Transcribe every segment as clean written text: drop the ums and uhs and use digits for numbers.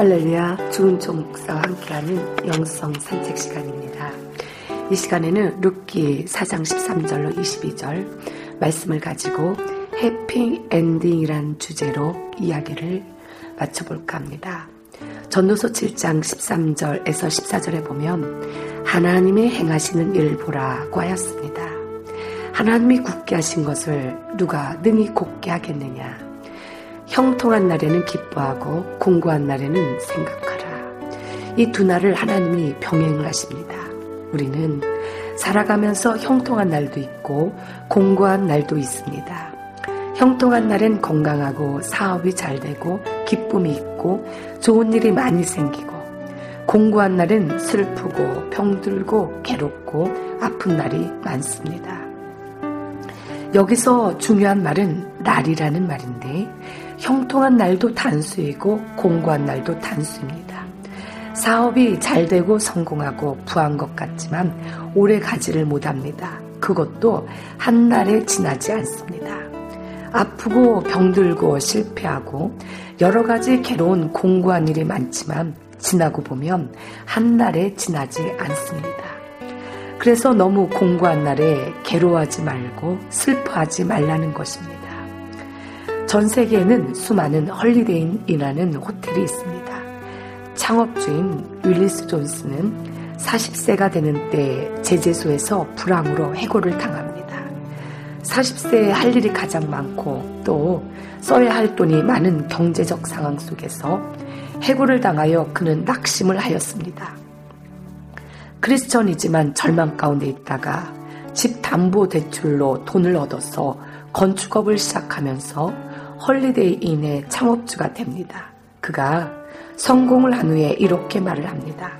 할렐루야, 주은총 목사와 함께하는 영성 산책 시간입니다. 이 시간에는 룻기 4장 13절로 22절 말씀을 가지고 해피엔딩이란 주제로 이야기를 마쳐볼까 합니다. 전도서 7장 13절에서 14절에 보면 하나님의 행하시는 일 보라고 하였습니다. 하나님이 굳게 하신 것을 누가 능히 곱게 하겠느냐. 형통한 날에는 기뻐하고 공고한 날에는 생각하라. 이 두 날을 하나님이 병행을 하십니다. 우리는 살아가면서 형통한 날도 있고 공고한 날도 있습니다. 형통한 날엔 건강하고 사업이 잘 되고 기쁨이 있고 좋은 일이 많이 생기고, 공고한 날엔 슬프고 병들고 괴롭고 아픈 날이 많습니다. 여기서 중요한 말은 날이라는 말인데, 형통한 날도 단수이고 공고한 날도 단수입니다. 사업이 잘 되고 성공하고 부한 것 같지만 오래 가지를 못합니다. 그것도 한 날에 지나지 않습니다. 아프고 병들고 실패하고 여러 가지 괴로운 공고한 일이 많지만 지나고 보면 한 날에 지나지 않습니다. 그래서 너무 공고한 날에 괴로워하지 말고 슬퍼하지 말라는 것입니다. 전 세계에는 수많은 헐리데이인이라는 호텔이 있습니다. 창업주인 윌리스 존스는 40세가 되는 때 제재소에서 불황으로 해고를 당합니다. 40세에 할 일이 가장 많고 또 써야 할 돈이 많은 경제적 상황 속에서 해고를 당하여 그는 낙심을 하였습니다. 크리스천이지만 절망 가운데 있다가 집 담보 대출로 돈을 얻어서 건축업을 시작하면서 헐리데이인의 창업주가 됩니다. 그가 성공을 한 후에 이렇게 말을 합니다.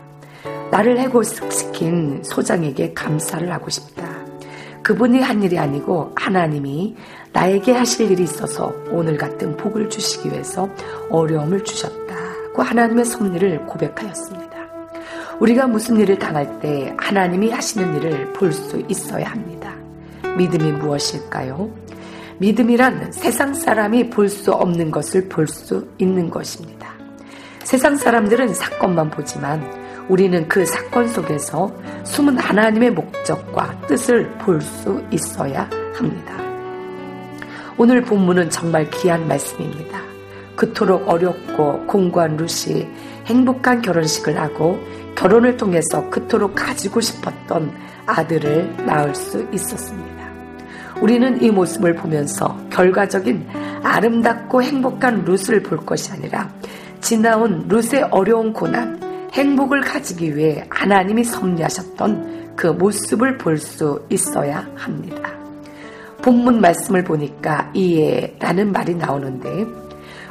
나를 해고시킨 소장에게 감사를 하고 싶다. 그분이 한 일이 아니고 하나님이 나에게 하실 일이 있어서 오늘 같은 복을 주시기 위해서 어려움을 주셨다고 하나님의 섭리를 고백하였습니다. 우리가 무슨 일을 당할 때 하나님이 하시는 일을 볼 수 있어야 합니다. 믿음이 무엇일까요? 믿음이란 세상 사람이 볼 수 없는 것을 볼 수 있는 것입니다. 세상 사람들은 사건만 보지만 우리는 그 사건 속에서 숨은 하나님의 목적과 뜻을 볼 수 있어야 합니다. 오늘 본문은 정말 귀한 말씀입니다. 그토록 어렵고 공고한 룻이 행복한 결혼식을 하고 결혼을 통해서 그토록 가지고 싶었던 아들을 낳을 수 있었습니다. 우리는 이 모습을 보면서 결과적인 아름답고 행복한 룻을 볼 것이 아니라 지나온 룻의 어려운 고난, 행복을 가지기 위해 하나님이 섭리하셨던 그 모습을 볼 수 있어야 합니다. 본문 말씀을 보니까 이해라는 말이 나오는데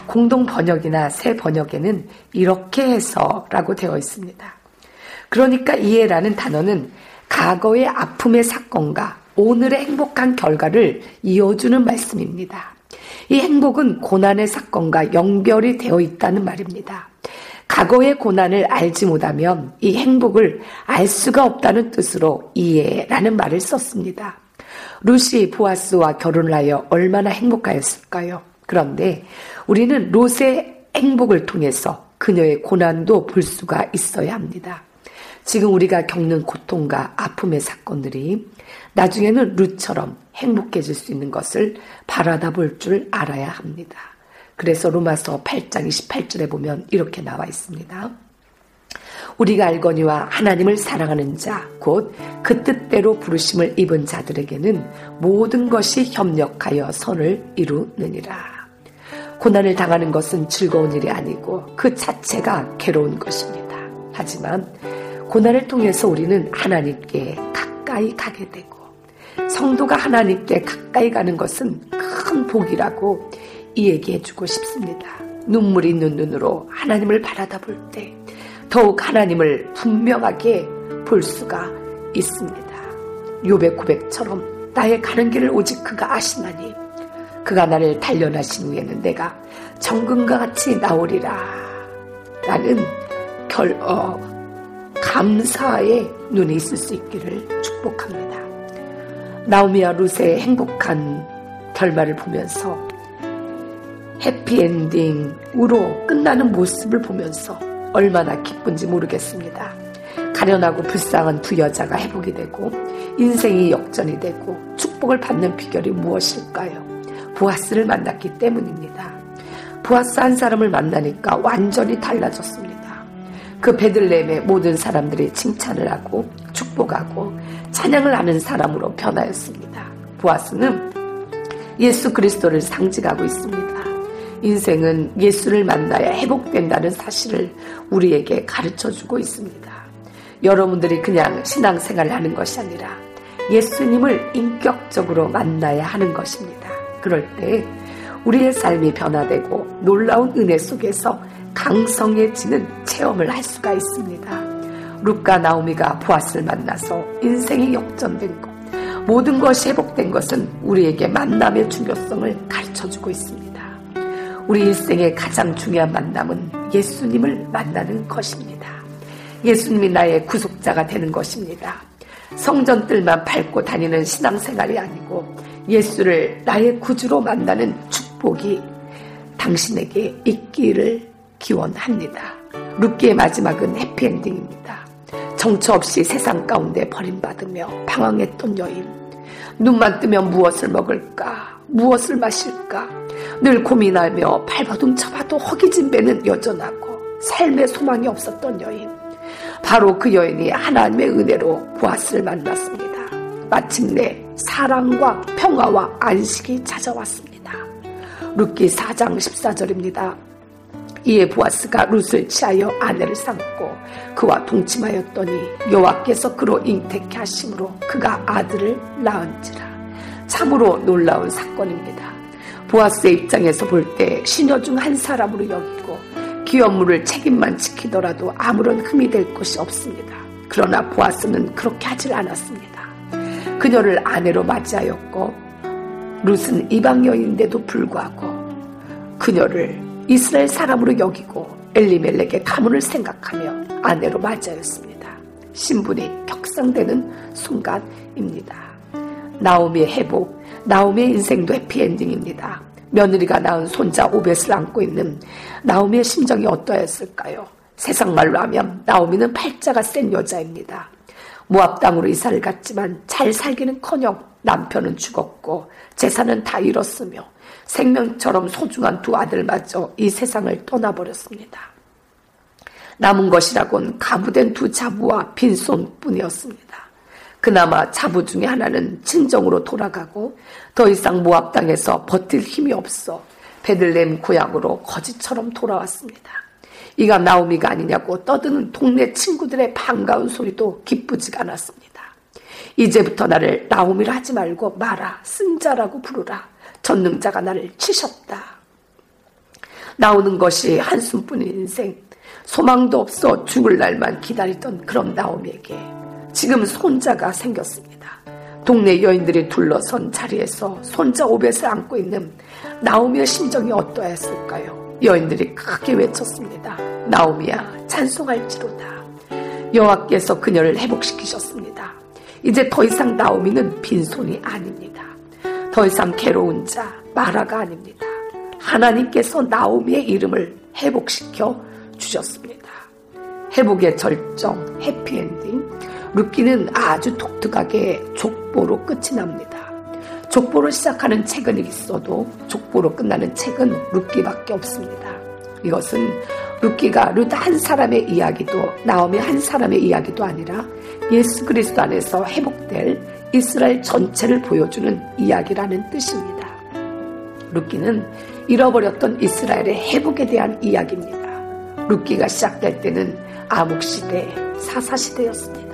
공동 번역이나 새 번역에는 이렇게 해서 라고 되어 있습니다. 그러니까 이해라는 단어는 과거의 아픔의 사건과 오늘의 행복한 결과를 이어주는 말씀입니다. 이 행복은 고난의 사건과 연결이 되어 있다는 말입니다. 과거의 고난을 알지 못하면 이 행복을 알 수가 없다는 뜻으로 이해라는 말을 썼습니다. 룻이 보아스와 결혼을 하여 얼마나 행복하였을까요? 그런데 우리는 룻의 행복을 통해서 그녀의 고난도 볼 수가 있어야 합니다. 지금 우리가 겪는 고통과 아픔의 사건들이 나중에는 룻처럼 행복해질 수 있는 것을 바라다 볼 줄 알아야 합니다. 그래서 로마서 8장 28절에 보면 이렇게 나와 있습니다. 우리가 알거니와 하나님을 사랑하는 자, 곧 그 뜻대로 부르심을 입은 자들에게는 모든 것이 협력하여 선을 이루느니라. 고난을 당하는 것은 즐거운 일이 아니고 그 자체가 괴로운 것입니다. 하지만 고난을 통해서 우리는 하나님께 가까이 가게 되고, 성도가 하나님께 가까이 가는 것은 큰 복이라고 이야기해주고 싶습니다. 눈물이 있는 눈으로 하나님을 바라다 볼 때 더욱 하나님을 분명하게 볼 수가 있습니다. 욥의 고백처럼 나의 가는 길을 오직 그가 아시나니 그가 나를 단련하신 후에는 내가 정금과 같이 나오리라 라는 감사의 눈이 있을 수 있기를 축복합니다. 나오미와 룻의 행복한 결말을 보면서 해피엔딩으로 끝나는 모습을 보면서 얼마나 기쁜지 모르겠습니다. 가련하고 불쌍한 두 여자가 회복이 되고 인생이 역전이 되고 축복을 받는 비결이 무엇일까요? 보아스를 만났기 때문입니다. 보아스 한 사람을 만나니까 완전히 달라졌습니다. 그 베들레헴의 모든 사람들이 칭찬을 하고 축복하고 찬양을 하는 사람으로 변하였습니다. 보아스는 예수 그리스도를 상징하고 있습니다. 인생은 예수를 만나야 회복된다는 사실을 우리에게 가르쳐주고 있습니다. 여러분들이 그냥 신앙생활을 하는 것이 아니라 예수님을 인격적으로 만나야 하는 것입니다. 그럴 때 우리의 삶이 변화되고 놀라운 은혜 속에서 강성해지는 체험을 할 수가 있습니다. 룻과 나오미가 보아스를 만나서 인생이 역전된 것, 모든 것이 회복된 것은 우리에게 만남의 중요성을 가르쳐주고 있습니다. 우리 일생의 가장 중요한 만남은 예수님을 만나는 것입니다. 예수님이 나의 구속자가 되는 것입니다. 성전뜰만 밟고 다니는 신앙생활이 아니고 예수를 나의 구주로 만나는 축복이 당신에게 있기를 기원합니다. 룻기의 마지막은 해피엔딩입니다. 정처 없이 세상 가운데 버림받으며 방황했던 여인, 눈만 뜨면 무엇을 먹을까, 무엇을 마실까 늘 고민하며 발버둥 쳐봐도 허기진 배는 여전하고 삶의 소망이 없었던 여인, 바로 그 여인이 하나님의 은혜로 보아스를 만났습니다. 마침내 사랑과 평화와 안식이 찾아왔습니다. 룻기 4장 14절입니다. 이에 보아스가 룻을 취하여 아내를 삼고 그와 동침하였더니 여호와께서 그로 잉태케 하심으로 그가 아들을 낳은지라. 참으로 놀라운 사건입니다. 보아스의 입장에서 볼 때 시녀 중 한 사람으로 여기고 기업물을 책임만 지키더라도 아무런 흠이 될 것이 없습니다. 그러나 보아스는 그렇게 하질 않았습니다. 그녀를 아내로 맞이하였고 룻은 이방 여인인데도 불구하고 그녀를 이스라엘 사람으로 여기고 엘리멜렉의 가문을 생각하며 아내로 맞이하였습니다. 신분이 격상되는 순간입니다. 나오미의 회복, 나오미의 인생도 해피엔딩입니다. 며느리가 낳은 손자 오벳을 안고 있는 나오미의 심정이 어떠했을까요? 세상 말로 하면 나오미는 팔자가 센 여자입니다. 모압 땅으로 이사를 갔지만 잘 살기는커녕 남편은 죽었고 재산은 다 잃었으며 생명처럼 소중한 두 아들마저 이 세상을 떠나버렸습니다. 남은 것이라곤 가부된 두 자부와 빈손뿐이었습니다. 그나마 자부 중에 하나는 친정으로 돌아가고 더 이상 모압 땅에서 버틸 힘이 없어 베들레헴 고향으로 거지처럼 돌아왔습니다. 이가 나오미가 아니냐고 떠드는 동네 친구들의 반가운 소리도 기쁘지가 않았습니다. 이제부터 나를 나오미라 하지 말고 마라, 쓴자라고 부르라, 전능자가 나를 치셨다. 나오는 것이 한숨뿐인 인생, 소망도 없어 죽을 날만 기다리던 그런 나오미에게 지금 손자가 생겼습니다. 동네 여인들이 둘러선 자리에서 손자 오벳을 안고 있는 나오미의 심정이 어떠했을까요? 여인들이 크게 외쳤습니다. 나오미야, 찬송할지로다. 여호와께서 그녀를 회복시키셨습니다. 이제 더 이상 나오미는 빈손이 아닙니다. 더 이상 괴로운 자, 마라가 아닙니다. 하나님께서 나오미의 이름을 회복시켜 주셨습니다. 회복의 절정, 해피엔딩. 룻기는 아주 독특하게 족보로 끝이 납니다. 족보로 시작하는 책은 있어도 족보로 끝나는 책은 룻기밖에 없습니다. 이것은 룻기가 룻 한 사람의 이야기도 나오미 한 사람의 이야기도 아니라 예수 그리스도 안에서 회복될 이스라엘 전체를 보여주는 이야기라는 뜻입니다. 룻기는 잃어버렸던 이스라엘의 회복에 대한 이야기입니다. 룻기가 시작될 때는 암흑시대, 사사시대였습니다.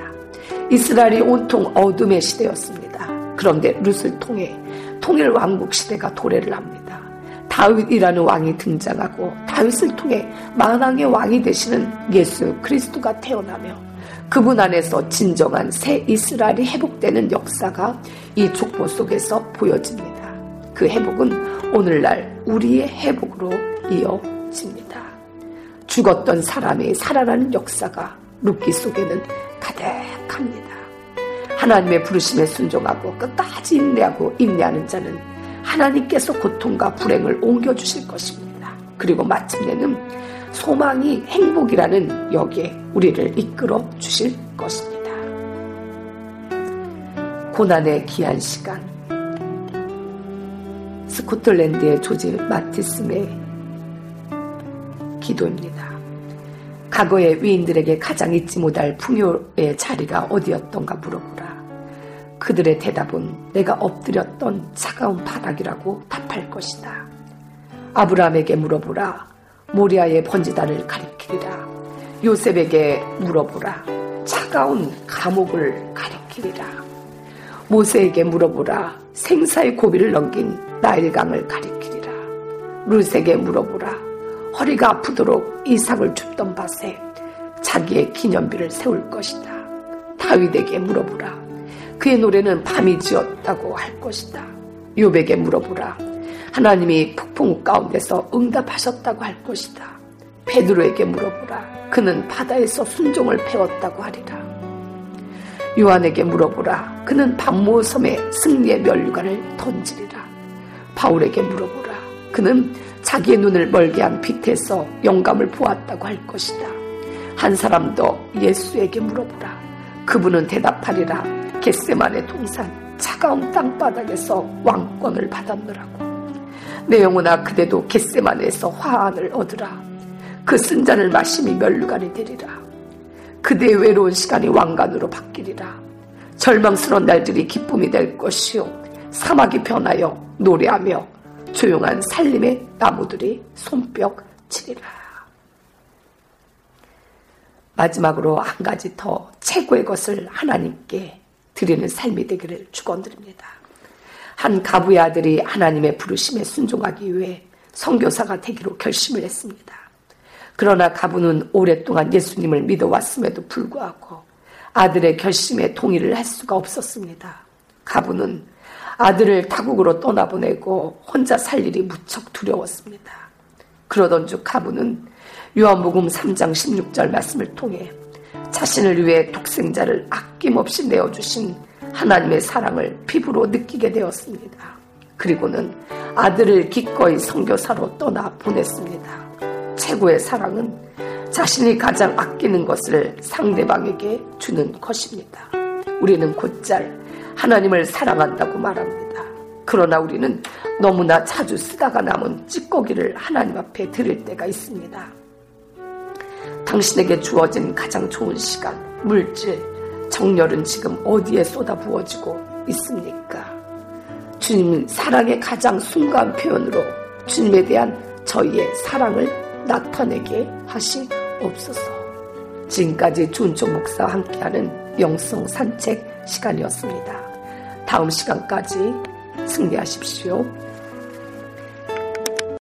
이스라엘이 온통 어둠의 시대였습니다. 그런데 룻을 통해 통일왕국 시대가 도래를 합니다. 다윗이라는 왕이 등장하고 다윗을 통해 만왕의 왕이 되시는 예수 그리스도가 태어나며 그분 안에서 진정한 새 이스라엘이 회복되는 역사가 이 족보 속에서 보여집니다. 그 회복은 오늘날 우리의 회복으로 이어집니다. 죽었던 사람이 살아나는 역사가 룻기 속에는 가득합니다. 하나님의 부르심에 순종하고 끝까지 인내하고 인내하는 자는 하나님께서 고통과 불행을 옮겨주실 것입니다. 그리고 마침내는 소망이 행복이라는 역에 우리를 이끌어 주실 것입니다. 고난의 귀한 시간. 스코틀랜드의 조지 마티슨의 기도입니다. 과거의 위인들에게 가장 잊지 못할 풍요의 자리가 어디였던가 물어보라. 그들의 대답은 내가 엎드렸던 차가운 바닥이라고 답할 것이다. 아브라함에게 물어보라. 모리아의 번제단을 가리키리라. 요셉에게 물어보라. 차가운 감옥을 가리키리라. 모세에게 물어보라. 생사의 고비를 넘긴 나일강을 가리키리라. 룻에게 물어보라. 허리가 아프도록 이삭을 줍던 밭에 자기의 기념비를 세울 것이다. 다윗에게 물어보라. 그의 노래는 밤이 지었다고 할 것이다. 욥에게 물어보라. 하나님이 폭풍 가운데서 응답하셨다고 할 것이다. 베드로에게 물어보라. 그는 바다에서 순종을 배웠다고 하리라. 요한에게 물어보라. 그는 반모섬에 승리의 면류관을 던지리라. 바울에게 물어보라. 그는 자기의 눈을 멀게 한 빛에서 영감을 보았다고 할 것이다. 한 사람 더 예수에게 물어보라. 그분은 대답하리라. 겟세만의 동산 차가운 땅바닥에서 왕권을 받았느라고. 내 영혼아 그대도 겟세만에서 화환을 얻으라. 그 쓴 잔을 마심이 면류관이 되리라. 그대의 외로운 시간이 왕관으로 바뀌리라. 절망스러운 날들이 기쁨이 될 것이요 사막이 변하여 노래하며 조용한 살림의 나무들이 손뼉 치리라. 마지막으로 한 가지 더 최고의 것을 하나님께 드리는 삶이 되기를 축원드립니다. 한 가부의 아들이 하나님의 부르심에 순종하기 위해 선교사가 되기로 결심을 했습니다. 그러나 가부는 오랫동안 예수님을 믿어왔음에도 불구하고 아들의 결심에 동의를 할 수가 없었습니다. 가부는 아들을 타국으로 떠나보내고 혼자 살 일이 무척 두려웠습니다. 그러던 중 가부는 요한복음 3장 16절 말씀을 통해 자신을 위해 독생자를 아낌없이 내어주신 하나님의 사랑을 피부로 느끼게 되었습니다. 그리고는 아들을 기꺼이 선교사로 떠나보냈습니다. 최고의 사랑은 자신이 가장 아끼는 것을 상대방에게 주는 것입니다. 우리는 곧잘 하나님을 사랑한다고 말합니다. 그러나 우리는 너무나 자주 쓰다가 남은 찌꺼기를 하나님 앞에 드릴 때가 있습니다. 당신에게 주어진 가장 좋은 시간, 물질, 정열은 지금 어디에 쏟아부어지고 있습니까? 주님은 사랑의 가장 순간 표현으로 주님에 대한 저희의 사랑을 나타내게 하시옵소서. 지금까지 주은총 목사와 함께하는 영성 산책 시간이었습니다. 다음 시간까지 승리하십시오.